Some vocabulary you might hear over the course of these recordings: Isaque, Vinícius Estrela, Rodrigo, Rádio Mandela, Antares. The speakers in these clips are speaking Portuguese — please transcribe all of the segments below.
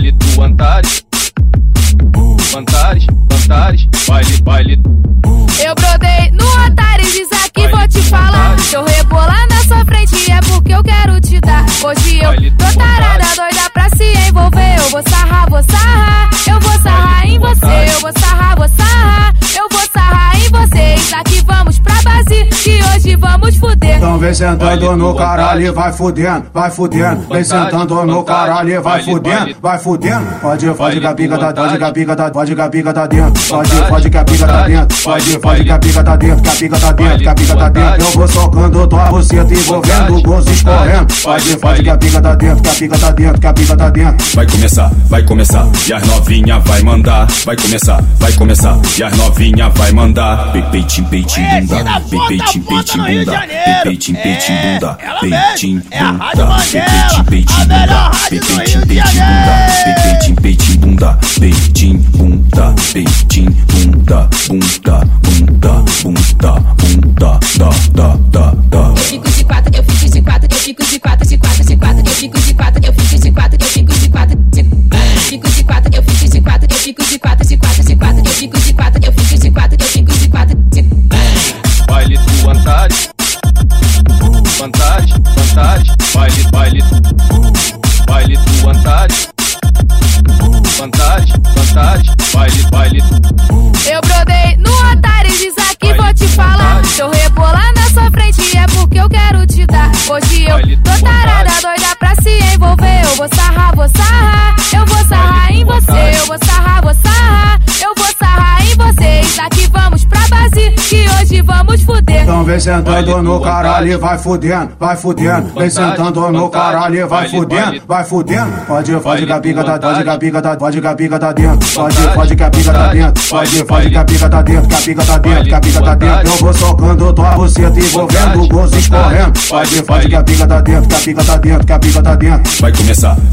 baile do Antares. Antares, Antares, baile, baile. Eu brodei no Antares, Isaque, vou te falar. Se eu rebolar na sua frente é porque eu quero te dar. Hoje eu tô tarada, doida pra se envolver. Eu vou sarrar, vou sarrar. Eu vou sarrar em você. Eu vou sarrar, vou sarrar. Eu vou sarrar em você. Isaque, vamos pra base que hoje vamos fuder. Então vem sentando no caralho, vai fudendo, vai fudendo. Vem sentando no caralho, vai fudendo, vai fudendo. Pode, pode que a pica tá, pode que a pica tá, pode que a pica tá dentro. Pode que a pica tá dentro. Pode que a pica tá dentro, que a pica tá dentro, que a pica tá dentro. Eu vou socando tua buceta, envolvendo o gozo escorrendo. Pode que a pica tá dentro, que a pica tá dentro, que a pica tá dentro. Vai começar, e as novinha vai mandar. Vai começar, e as novinha vai mandar. Peitinho, peitinho, bunda, peitinho, peitinho, bunda, peitinho, peitinho, bunda, peitinho, bunda, peitinho, peitinho, bunda, peitinho, peitinho, bunda, peitinho, bunda, peitinho, bunda, bunda, bunda, bunda, bunda, da, da, da, da. Eu fico de quatro, eu fico de quatro, eu fico de quatro, de quatro, de quatro, eu fico de quatro, eu fico de quatro, eu fico de quatro, eu fico de quatro, eu fico de quatro, eu fico de quatro, de quatro, de quatro, eu fico de quatro, eu fico de quatro, eu fico de quatro, baile do Antares. Antares, Antares, baile, baile. Baile do Antares. Antares, Antares, baile, baile. Eu brodei no Antares, Isaque, vou te falar. Se eu rebolar na sua frente é porque eu quero te dar. Hoje eu tô tarada, doida pra se envolver. Eu vou sarrar, vou sarrar. Eu vou sarrar em você. Eu vou sarrar, vou sarrar. Eu vou sarrar em vocês. Aqui vamos pra base que hoje vamos fuder. Então vem sentando no caralho, vai fudendo, vai fudendo. Vem sentando no caralho, vai fudendo, vai fudendo. Pode que a pica tá, pode que a pica tá, pode que a pica tá dentro. Pode que a pica tá dentro. Pode que a pica tá dentro, que a pica tá dentro, que a pica tá dentro. Eu vou socando tua buceta, envolvendo o gozo escorrendo. Pode que a pica tá dentro, que a pica tá dentro, que a pica tá dentro.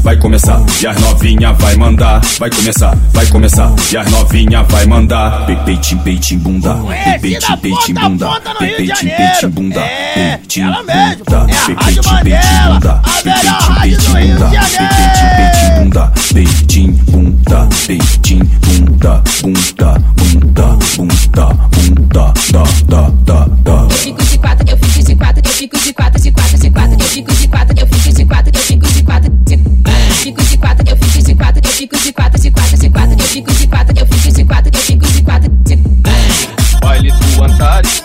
Vai começar, e as novinha vai mandar. Vai começar, e as novinha vai mandar. Peitinho, peitinho, bunda, peitinho, peitinho, bunda, peitinho, peitinho, bunda, peitinho, bunda, peitinho, peitinho, bunda, peitinho, peitinho, bunda, peitinho, peitinho, bunda, peitinho, bunda, peitinho, bunda, bunda, bunda, bunda, bunda, da, da, da, da. Eu fico de quatro, eu fico de quatro, eu fico de quatro, de quatro, de quatro, eu fico de quatro, eu fico de quatro, eu fico de quatro, eu fico de quatro, eu fico de quatro, eu fico de quatro, de quatro, de quatro, eu fico de quatro, eu fico de quatro, eu fico de quatro. Baile do Antares.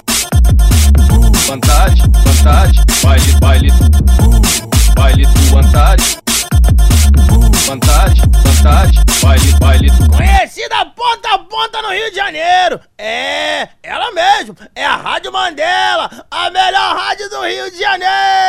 Antares, Antares, baile, baile. Baile do Antares. Antares, Antares, baile, baile. Conhecida ponta a ponta no Rio de Janeiro. É, ela mesmo, é a Rádio Mandela, a melhor rádio do Rio de Janeiro.